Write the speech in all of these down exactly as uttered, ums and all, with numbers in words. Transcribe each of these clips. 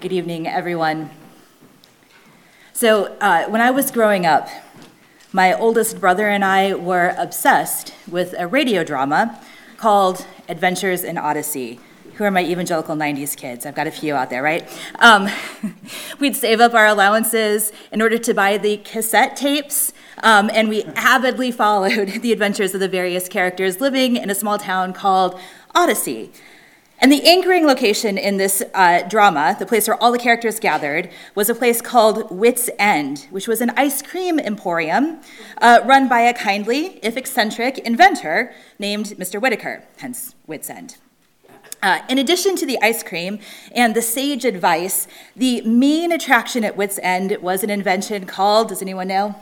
Good evening, everyone. So uh, when I was growing up, my oldest brother and I were obsessed with a radio drama called Adventures in Odyssey. Who are my evangelical nineties kids? I've got a few out there, right? Um, we'd save up our allowances in order to buy the cassette tapes, um, and we avidly followed the adventures of the various characters living in a small town called Odyssey. And the anchoring location in this uh, drama, the place where all the characters gathered, was a place called Witt's End, which was an ice cream emporium uh, run by a kindly, if eccentric, inventor named Mister Whitaker, hence Witt's End. Uh, in addition to the ice cream and the sage advice, the main attraction at Witt's End was an invention called, does anyone know?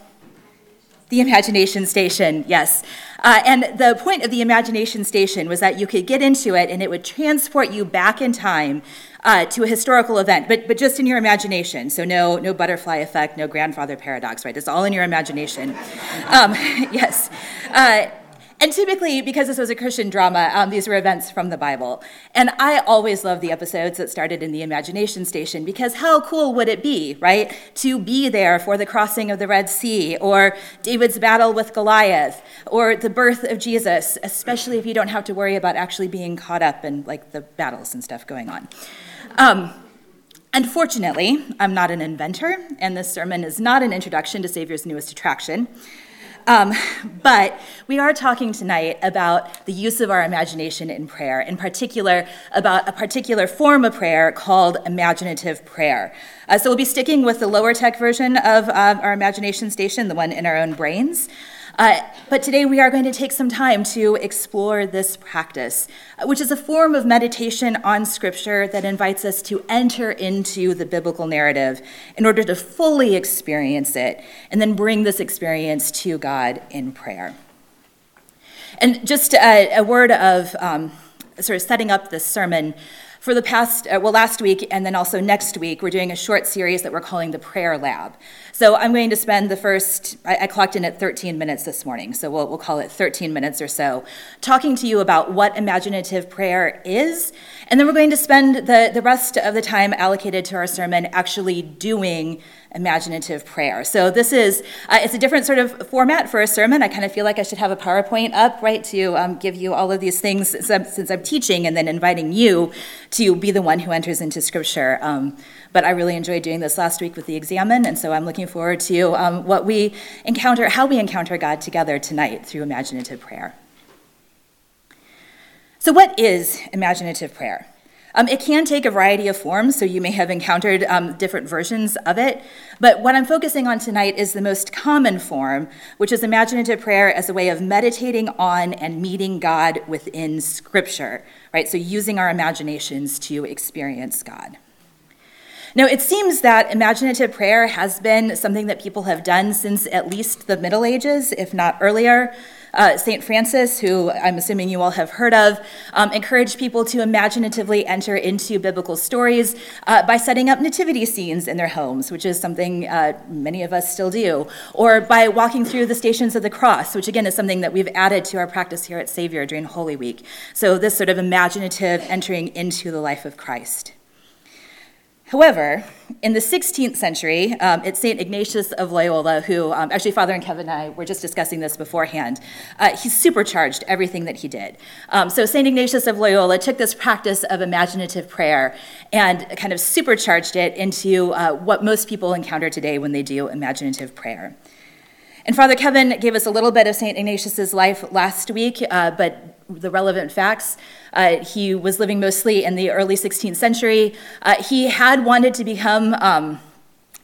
The Imagination Station, yes. Uh, and the point of the Imagination Station was that you could get into it and it would transport you back in time uh, to a historical event, but but just in your imagination. So no no butterfly effect, no grandfather paradox, right? It's all in your imagination. Um, yes. Uh, And typically, because this was a Christian drama, um, these were events from the Bible. And I always loved the episodes that started in the Imagination Station, because how cool would it be, right, to be there for the crossing of the Red Sea, or David's battle with Goliath, or the birth of Jesus, especially if you don't have to worry about actually being caught up in, like, the battles and stuff going on. Um, unfortunately, I'm not an inventor, and this sermon is not an introduction to Savior's newest attraction. Um, but we are talking tonight about the use of our imagination in prayer, in particular about a particular form of prayer called imaginative prayer. Uh, so we'll be sticking with the lower tech version of uh, our Imagination Station, the one in our own brains. Uh, but today we are going to take some time to explore this practice, which is a form of meditation on Scripture that invites us to enter into the biblical narrative in order to fully experience it and then bring this experience to God in prayer. And just a, a word of um, sort of setting up this sermon. For the past, uh, well, last week and then also next week, we're doing a short series that we're calling the Prayer Lab. So I'm going to spend the first, I, I clocked in at thirteen minutes this morning, so we'll, we'll call it thirteen minutes or so, talking to you about what imaginative prayer is. And then we're going to spend the, the rest of the time allocated to our sermon actually doing imaginative prayer. So this is, uh, it's a different sort of format for a sermon. I kind of feel like I should have a PowerPoint up, right, to um, give you all of these things since I'm, since I'm teaching and then inviting you to be the one who enters into Scripture. Um, but I really enjoyed doing this last week with the Examen, and so I'm looking forward to um, what we encounter, how we encounter God together tonight through imaginative prayer. So what is imaginative prayer? Um, it can take a variety of forms, so you may have encountered um, different versions of it. But what I'm focusing on tonight is the most common form, which is imaginative prayer as a way of meditating on and meeting God within Scripture, right? So using our imaginations to experience God. Now, it seems that imaginative prayer has been something that people have done since at least the Middle Ages, if not earlier. Uh, Saint Francis, who I'm assuming you all have heard of, um, encouraged people to imaginatively enter into biblical stories uh, by setting up nativity scenes in their homes, which is something uh, many of us still do, or by walking through the Stations of the Cross, which again is something that we've added to our practice here at Savior during Holy Week. So this sort of imaginative entering into the life of Christ. However, in the sixteenth century, um, it's Saint Ignatius of Loyola, who, um, actually Father and Kevin and I were just discussing this beforehand, uh, he supercharged everything that he did. Um, so Saint Ignatius of Loyola took this practice of imaginative prayer and kind of supercharged it into uh, what most people encounter today when they do imaginative prayer. And Father Kevin gave us a little bit of Saint Ignatius's life last week, uh, but the relevant facts. Uh, he was living mostly in the early sixteenth century. Uh, he had wanted to become um,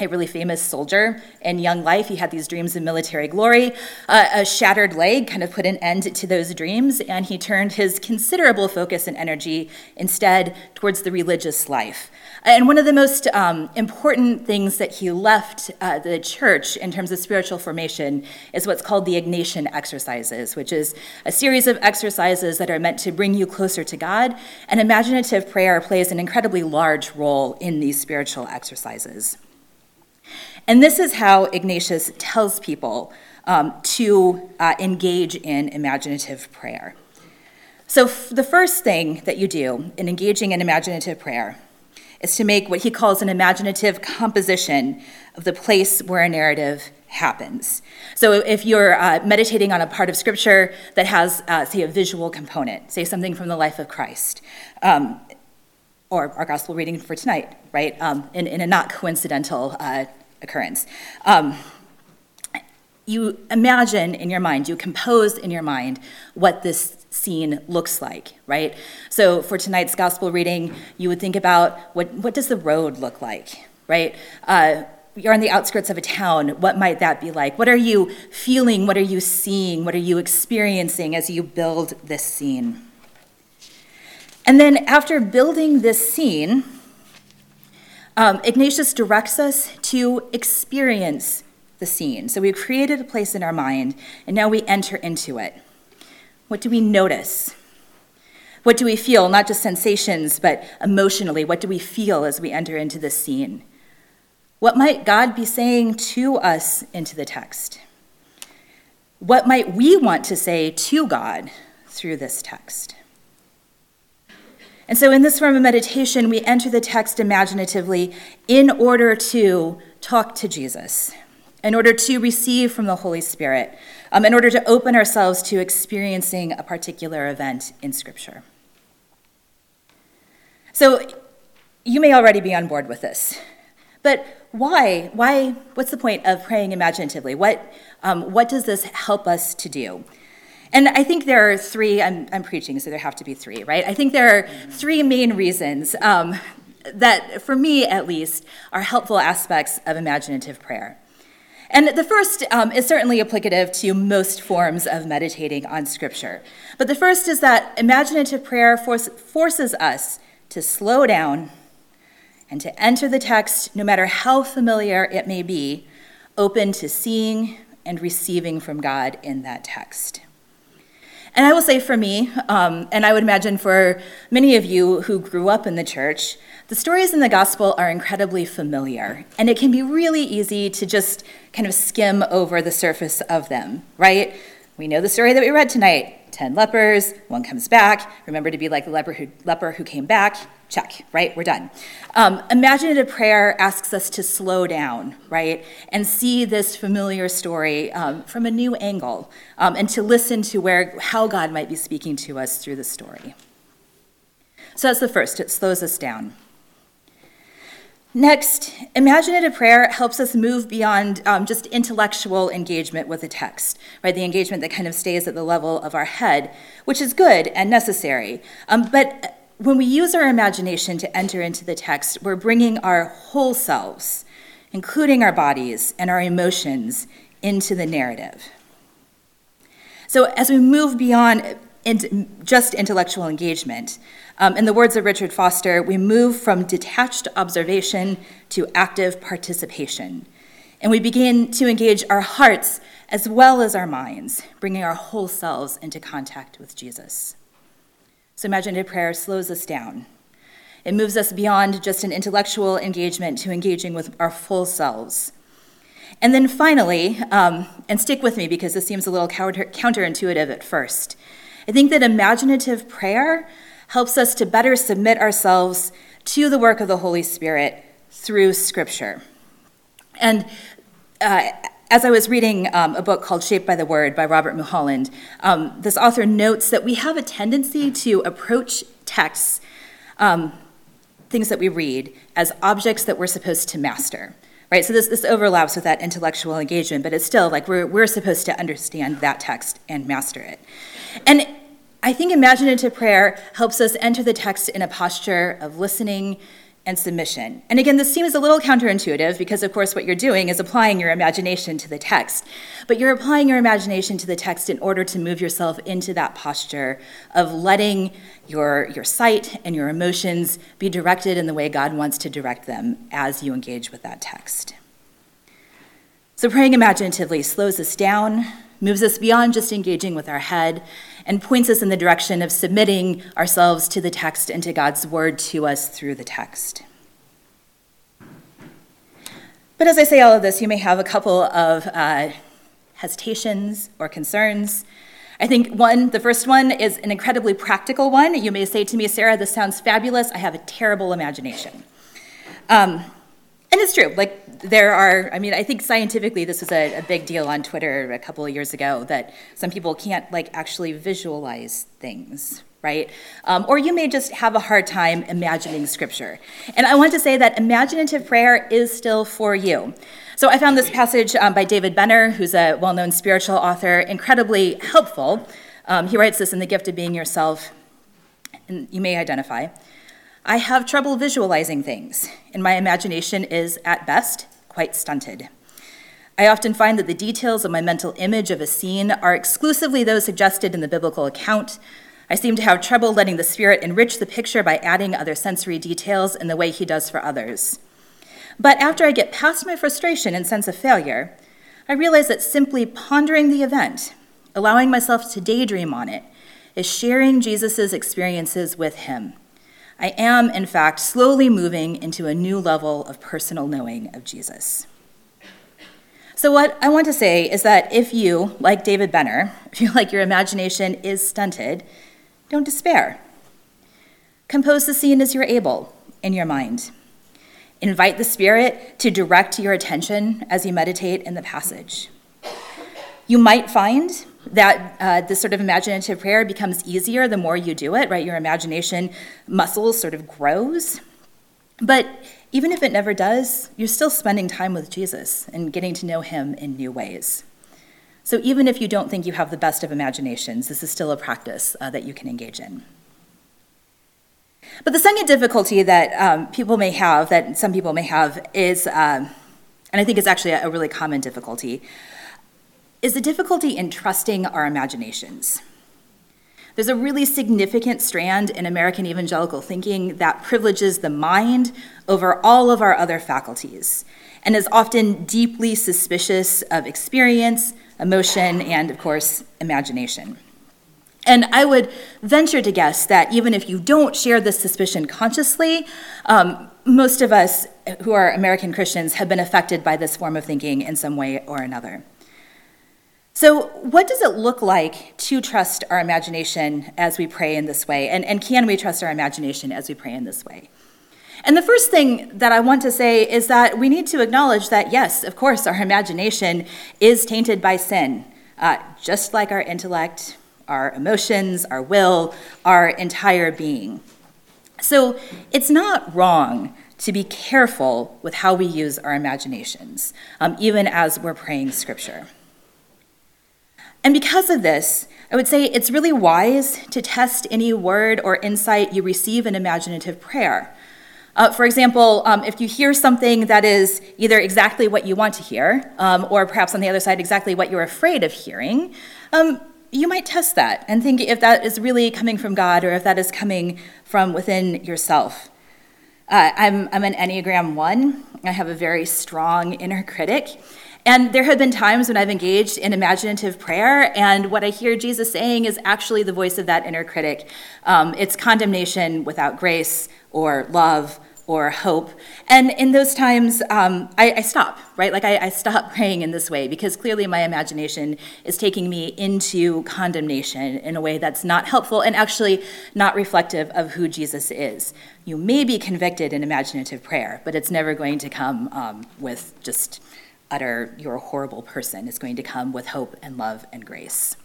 a really famous soldier in young life. He had these dreams of military glory. Uh, a shattered leg kind of put an end to those dreams, and he turned his considerable focus and energy instead towards the religious life. And one of the most um, important things that he left uh, the church in terms of spiritual formation is what's called the Ignatian Exercises, which is a series of exercises that are meant to bring you closer to God, and imaginative prayer plays an incredibly large role in these spiritual exercises. And this is how Ignatius tells people um, to uh, engage in imaginative prayer. So f- the first thing that you do in engaging in imaginative prayer is to make what he calls an imaginative composition of the place where a narrative happens. So if you're uh, meditating on a part of Scripture that has, uh, say, a visual component, say something from the life of Christ, um, or our gospel reading for tonight, right, um, in, in a not coincidental uh, occurrence, um, you imagine in your mind, you compose in your mind what this scene looks like, right? So for tonight's gospel reading, you would think about what, what does the road look like, right? Uh, You're on the outskirts of a town. What might that be like? What are you feeling? What are you seeing? What are you experiencing as you build this scene? And then after building this scene, um, Ignatius directs us to experience the scene. So we've created a place in our mind, and now we enter into it. What do we notice? What do we feel? Not just sensations, but emotionally. What do we feel as we enter into this scene? What might God be saying to us into the text? What might we want to say to God through this text? And so in this form of meditation, we enter the text imaginatively in order to talk to Jesus, in order to receive from the Holy Spirit, um, in order to open ourselves to experiencing a particular event in Scripture. So you may already be on board with this. But why? Why? What's the point of praying imaginatively? What um, what does this help us to do? And I think there are three, I'm, I'm preaching, so there have to be three, right? I think there are three main reasons um, that, for me at least, are helpful aspects of imaginative prayer. And the first um, is certainly applicative to most forms of meditating on Scripture. But the first is that imaginative prayer force, forces us to slow down and to enter the text, no matter how familiar it may be, open to seeing and receiving from God in that text. And I will say for me, um, and I would imagine for many of you who grew up in the church, the stories in the gospel are incredibly familiar, and it can be really easy to just kind of skim over the surface of them, right? We know the story that we read tonight. Ten lepers, one comes back. Remember to be like the leper who, leper who came back. Check, right? We're done. Um, imaginative prayer asks us to slow down, right? And see this familiar story um, from a new angle um, and to listen to where how God might be speaking to us through the story. So that's the first. It slows us down. Next, imaginative prayer helps us move beyond um, just intellectual engagement with the text, right? The engagement that kind of stays at the level of our head, which is good and necessary. Um, but when we use our imagination to enter into the text, we're bringing our whole selves, including our bodies and our emotions, into the narrative. So as we move beyond And just intellectual engagement. Um, in the words of Richard Foster, we move from detached observation to active participation. And we begin to engage our hearts as well as our minds, bringing our whole selves into contact with Jesus. So imaginative prayer slows us down. It moves us beyond just an intellectual engagement to engaging with our full selves. And then finally, um, and stick with me because this seems a little counter- counterintuitive at first, I think that imaginative prayer helps us to better submit ourselves to the work of the Holy Spirit through Scripture. And uh, as I was reading um, a book called Shaped by the Word by Robert Mulholland, um, this author notes that we have a tendency to approach texts, um, things that we read, as objects that we're supposed to master. Right, so this, this overlaps with that intellectual engagement, but it's still like we're we're supposed to understand that text and master it. And I think imaginative prayer helps us enter the text in a posture of listening and submission. And again, this seems a little counterintuitive because, of course, what you're doing is applying your imagination to the text. But you're applying your imagination to the text in order to move yourself into that posture of letting your, your sight and your emotions be directed in the way God wants to direct them as you engage with that text. So praying imaginatively slows us down, moves us beyond just engaging with our head, and points us in the direction of submitting ourselves to the text and to God's word to us through the text. But as I say all of this, you may have a couple of uh, hesitations or concerns. I think one, the first one is an incredibly practical one. You may say to me, Sarah, this sounds fabulous. I have a terrible imagination. Um, and it's true. Like, there are, I mean, I think scientifically this was a, a big deal on Twitter a couple of years ago, that some people can't, like, actually visualize things, right? Um, or you may just have a hard time imagining scripture. And I want to say that imaginative prayer is still for you. So I found this passage um, by David Benner, who's a well-known spiritual author, incredibly helpful. Um, he writes this in The Gift of Being Yourself, and you may identify. I have trouble visualizing things, and my imagination is, at best, quite stunted. I often find that the details of my mental image of a scene are exclusively those suggested in the biblical account. I seem to have trouble letting the Spirit enrich the picture by adding other sensory details in the way he does for others. But after I get past my frustration and sense of failure, I realize that simply pondering the event, allowing myself to daydream on it, is sharing Jesus' experiences with him. I am, in fact, slowly moving into a new level of personal knowing of Jesus. So what I want to say is that if you, like David Benner, feel like your imagination is stunted, don't despair. Compose the scene as you're able in your mind. Invite the Spirit to direct your attention as you meditate in the passage. You might find that uh, this sort of imaginative prayer becomes easier the more you do it, right? Your imagination muscle sort of grows. But even if it never does, you're still spending time with Jesus and getting to know him in new ways. So even if you don't think you have the best of imaginations, this is still a practice uh, that you can engage in. But the second difficulty that um, people may have, that some people may have, is, um, and I think it's actually a really common difficulty, is the difficulty in trusting our imaginations. There's a really significant strand in American evangelical thinking that privileges the mind over all of our other faculties, and is often deeply suspicious of experience, emotion, and, of course, imagination. And I would venture to guess that even if you don't share this suspicion consciously, um, most of us who are American Christians have been affected by this form of thinking in some way or another. So what does it look like to trust our imagination as we pray in this way? And, and can we trust our imagination as we pray in this way? And the first thing that I want to say is that we need to acknowledge that, yes, of course, our imagination is tainted by sin, uh, just like our intellect, our emotions, our will, our entire being. So it's not wrong to be careful with how we use our imaginations, um, even as we're praying scripture. And because of this, I would say it's really wise to test any word or insight you receive in imaginative prayer. Uh, for example, um, if you hear something that is either exactly what you want to hear, um, or perhaps on the other side exactly what you're afraid of hearing, um, you might test that and think if that is really coming from God or if that is coming from within yourself. Uh, I'm, I'm an Enneagram one. I have a very strong inner critic. And there have been times when I've engaged in imaginative prayer, and what I hear Jesus saying is actually the voice of that inner critic. Um, it's condemnation without grace or love or hope. And in those times, um, I, I stop, right? Like, I, I stop praying in this way because clearly my imagination is taking me into condemnation in a way that's not helpful and actually not reflective of who Jesus is. You may be convicted in imaginative prayer, but it's never going to come um, with just... utter, you're a horrible person, is going to come with hope and love and grace.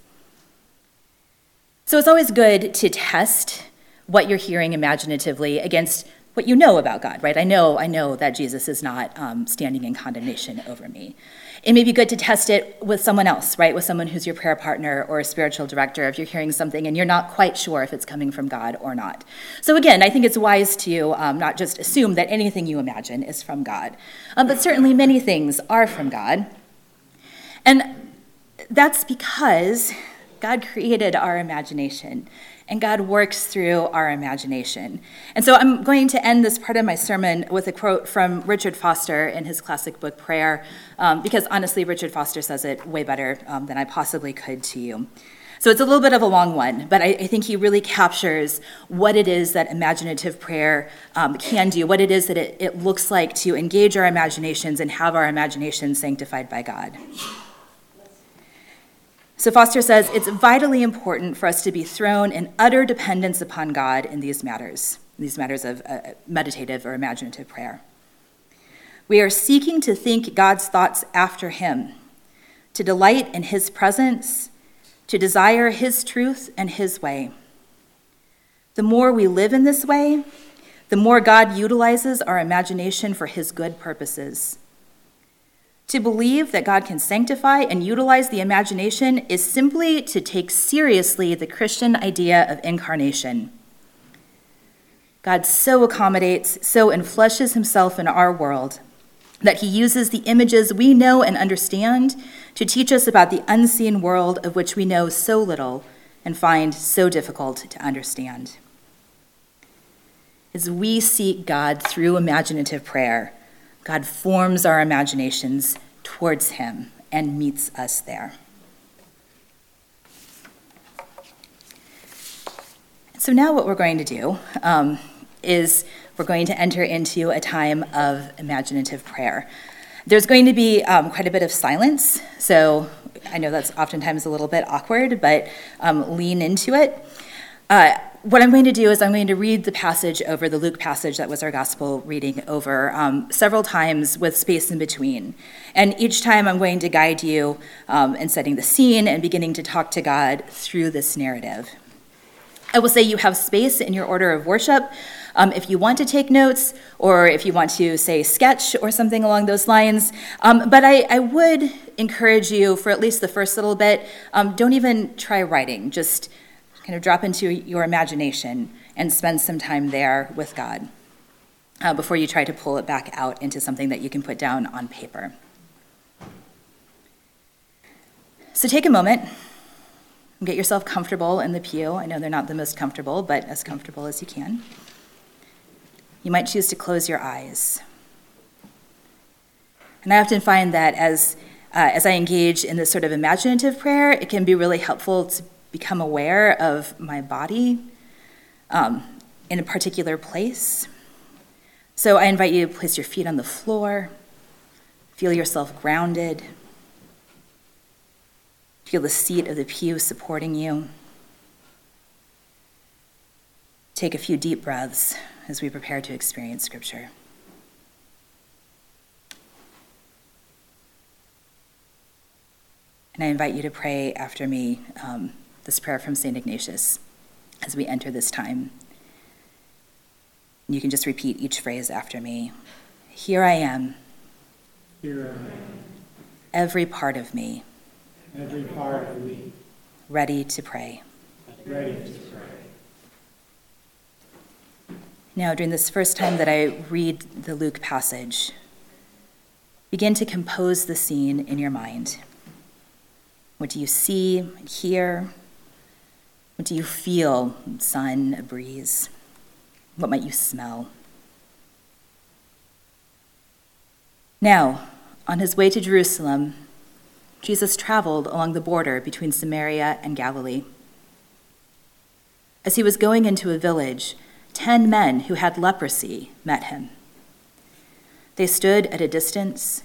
So it's always good to test what you're hearing imaginatively against what you know about God, right? I know, I know that Jesus is not um, standing in condemnation over me. It may be good to test it with someone else, right? With someone who's your prayer partner or a spiritual director, if you're hearing something and you're not quite sure if it's coming from God or not. So again, I think it's wise to um, not just assume that anything you imagine is from God, um, but certainly many things are from God. And that's because God created our imagination, and God works through our imagination. And so I'm going to end this part of my sermon with a quote from Richard Foster in his classic book, Prayer, um, because honestly, Richard Foster says it way better um, than I possibly could to you. So it's a little bit of a long one, but I, I think he really captures what it is that imaginative prayer um, can do, what it is that it, it looks like to engage our imaginations and have our imaginations sanctified by God. So Foster says, it's vitally important for us to be thrown in utter dependence upon God in these matters, these matters of uh, meditative or imaginative prayer. We are seeking to think God's thoughts after him, to delight in his presence, to desire his truth and his way. The more we live in this way, the more God utilizes our imagination for his good purposes. To believe that God can sanctify and utilize the imagination is simply to take seriously the Christian idea of incarnation. God so accommodates, so enfleshes himself in our world, that he uses the images we know and understand to teach us about the unseen world of which we know so little and find so difficult to understand. As we seek God through imaginative prayer, God forms our imaginations towards him and meets us there. So now what we're going to do um, is we're going to enter into a time of imaginative prayer. There's going to be um, quite a bit of silence, so I know that's oftentimes a little bit awkward, but um, lean into it. Uh, What I'm going to do is I'm going to read the passage over, the Luke passage that was our gospel reading over, um, several times with space in between. And each time I'm going to guide you um, in setting the scene and beginning to talk to God through this narrative. I will say you have space in your order of worship. Um, if you want to take notes, or if you want to, say, sketch or something along those lines. Um, but I, I would encourage you, for at least the first little bit, um, don't even try writing. Just kind of drop into your imagination and spend some time there with God uh, before you try to pull it back out into something that you can put down on paper. So take a moment and get yourself comfortable in the pew. I know they're not the most comfortable, but as comfortable as you can. You might choose to close your eyes. And I often find that as, uh, as I engage in this sort of imaginative prayer, it can be really helpful to become aware of my body um, in a particular place. So I invite you to place your feet on the floor, feel yourself grounded, feel the seat of the pew supporting you. Take a few deep breaths as we prepare to experience Scripture. And I invite you to pray after me, um, this prayer from Saint Ignatius as we enter this time. You can just repeat each phrase after me. Here I am. Here I am. Every part of me. Every part of me. Ready to pray. Ready to pray. Now, during this first time that I read the Luke passage, begin to compose the scene in your mind. What do you see and hear? What do you feel? Sun, a breeze? What might you smell? Now, on his way to Jerusalem, Jesus traveled along the border between Samaria and Galilee. As he was going into a village, ten men who had leprosy met him. They stood at a distance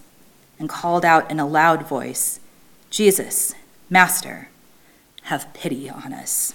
and called out in a loud voice, "Jesus, Master, have pity on us."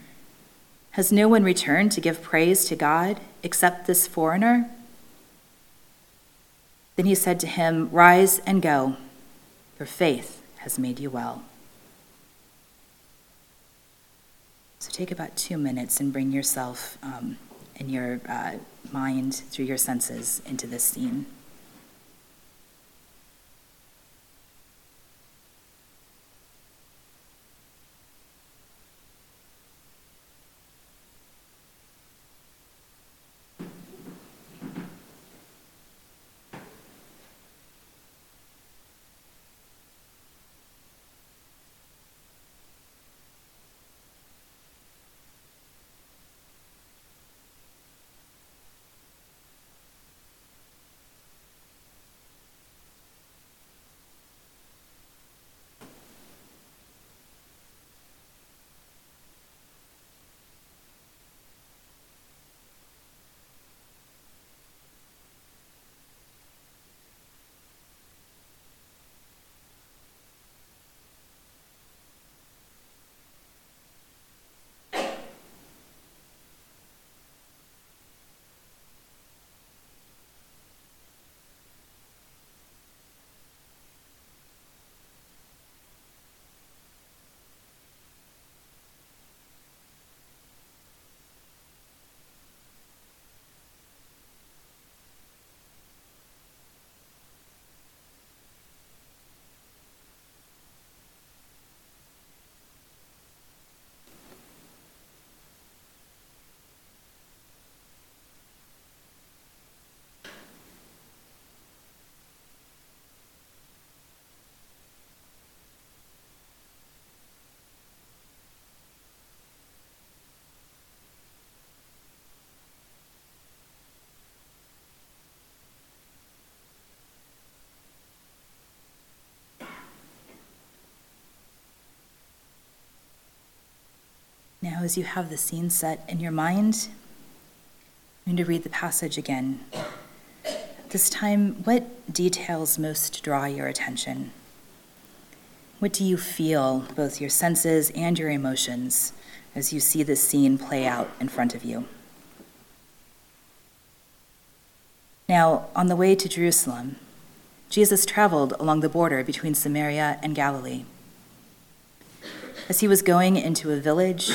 Has no one returned to give praise to God except this foreigner?" Then he said to him, "Rise and go. Your faith has made you well." So take about two minutes and bring yourself um, and your uh, mind through your senses into this scene. Now, as you have the scene set in your mind, I'm going to read the passage again. This time, what details most draw your attention? What do you feel, both your senses and your emotions, as you see this scene play out in front of you? Now, on the way to Jerusalem, Jesus traveled along the border between Samaria and Galilee. As he was going into a village,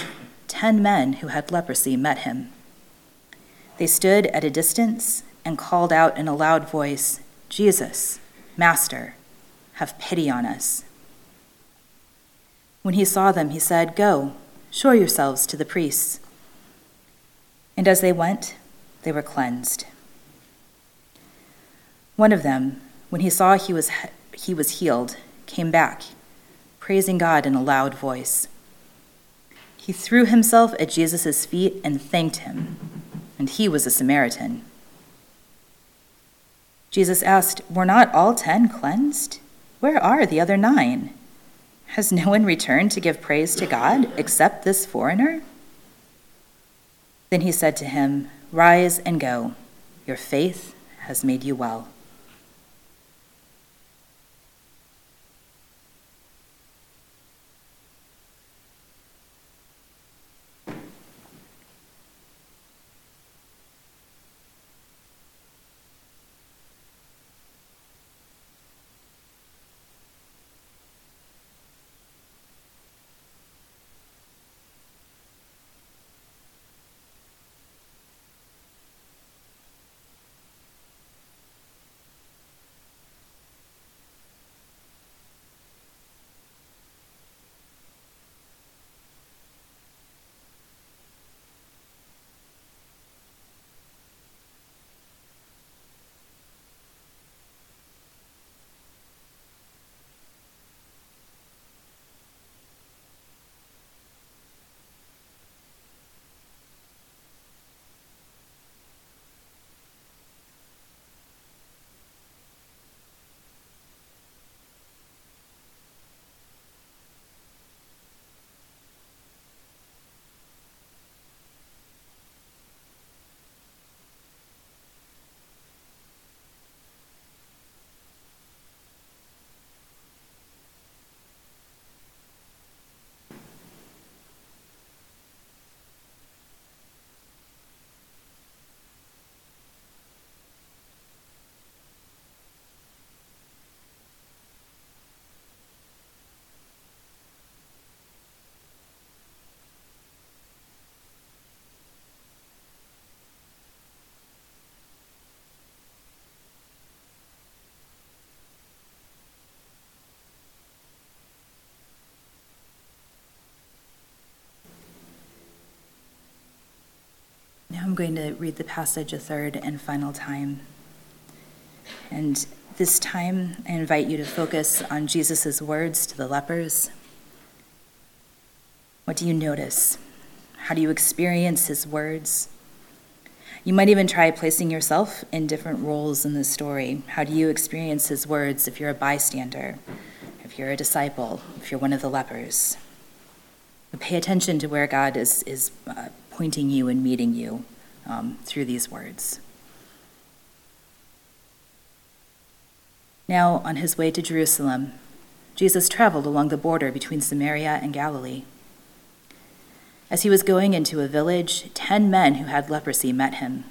ten men who had leprosy met him. They stood at a distance and called out in a loud voice, "Jesus, Master, have pity on us." When he saw them, he said, "Go, show yourselves to the priests." And as they went, they were cleansed. One of them, when he saw he was he was healed, came back, praising God in a loud voice. He threw himself at Jesus' feet and thanked him, and he was a Samaritan. Jesus asked, "Were not all ten cleansed? Where are the other nine? Has no one returned to give praise to God except this foreigner?" Then he said to him, "Rise and go. Your faith has made you well." I'm going to read the passage a third and final time. And this time, I invite you to focus on Jesus' words to the lepers. What do you notice? How do you experience his words? You might even try placing yourself in different roles in the story. How do you experience his words if you're a bystander, if you're a disciple, if you're one of the lepers? But pay attention to where God is, is uh, pointing you and meeting you. Um, through these words. Now, on his way to Jerusalem, Jesus traveled along the border between Samaria and Galilee. As he was going into a village, ten men who had leprosy met him.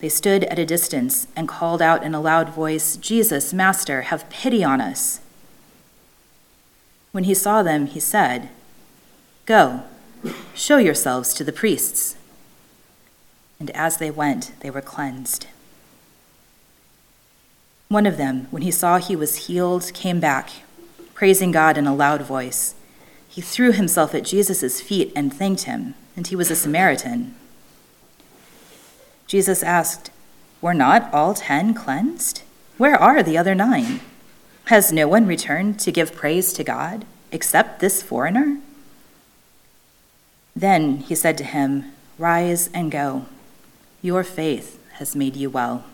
They stood at a distance and called out in a loud voice, "Jesus, Master, have pity on us." When he saw them, he said, "Go, show yourselves to the priests." And as they went, they were cleansed. One of them, when he saw he was healed, came back, praising God in a loud voice. He threw himself at Jesus' feet and thanked him, and he was a Samaritan. Jesus asked, "Were not all ten cleansed? Where are the other nine? Has no one returned to give praise to God except this foreigner?" Then he said to him, "Rise and go. Your faith has made you well."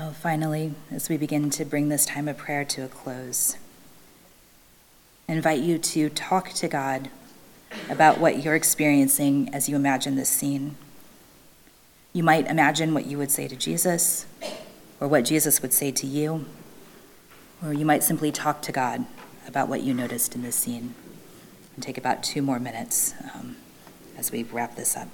Now, finally, as we begin to bring this time of prayer to a close, I invite you to talk to God about what you're experiencing as you imagine this scene. You might imagine what you would say to Jesus, or what Jesus would say to you, or you might simply talk to God about what you noticed in this scene. And take about two more minutes um, as we wrap this up.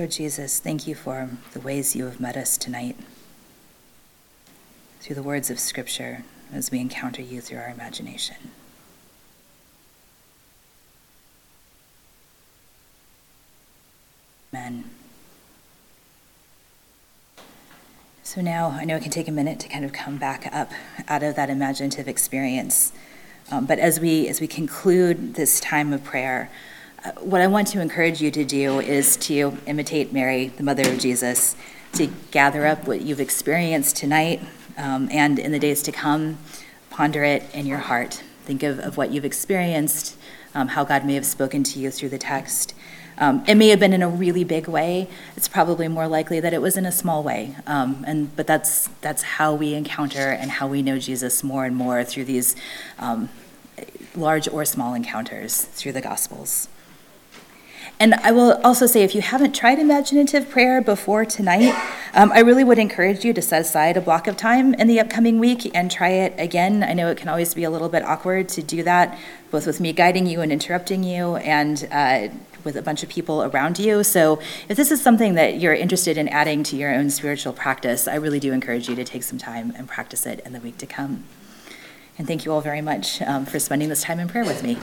Lord Jesus, thank you for the ways you have met us tonight through the words of Scripture as we encounter you through our imagination. Amen. So now, I know it can take a minute to kind of come back up out of that imaginative experience, um, but as we as we conclude this time of prayer, what I want to encourage you to do is to imitate Mary, the mother of Jesus, to gather up what you've experienced tonight um, and in the days to come, ponder it in your heart. Think of, of what you've experienced, um, how God may have spoken to you through the text. Um, it may have been in a really big way. It's probably more likely that it was in a small way. Um, and but that's that's how we encounter and how we know Jesus more and more through these um, large or small encounters through the Gospels. And I will also say, if you haven't tried imaginative prayer before tonight, um, I really would encourage you to set aside a block of time in the upcoming week and try it again. I know it can always be a little bit awkward to do that, both with me guiding you and interrupting you and uh, with a bunch of people around you. So if this is something that you're interested in adding to your own spiritual practice, I really do encourage you to take some time and practice it in the week to come. And thank you all very much um, for spending this time in prayer with me.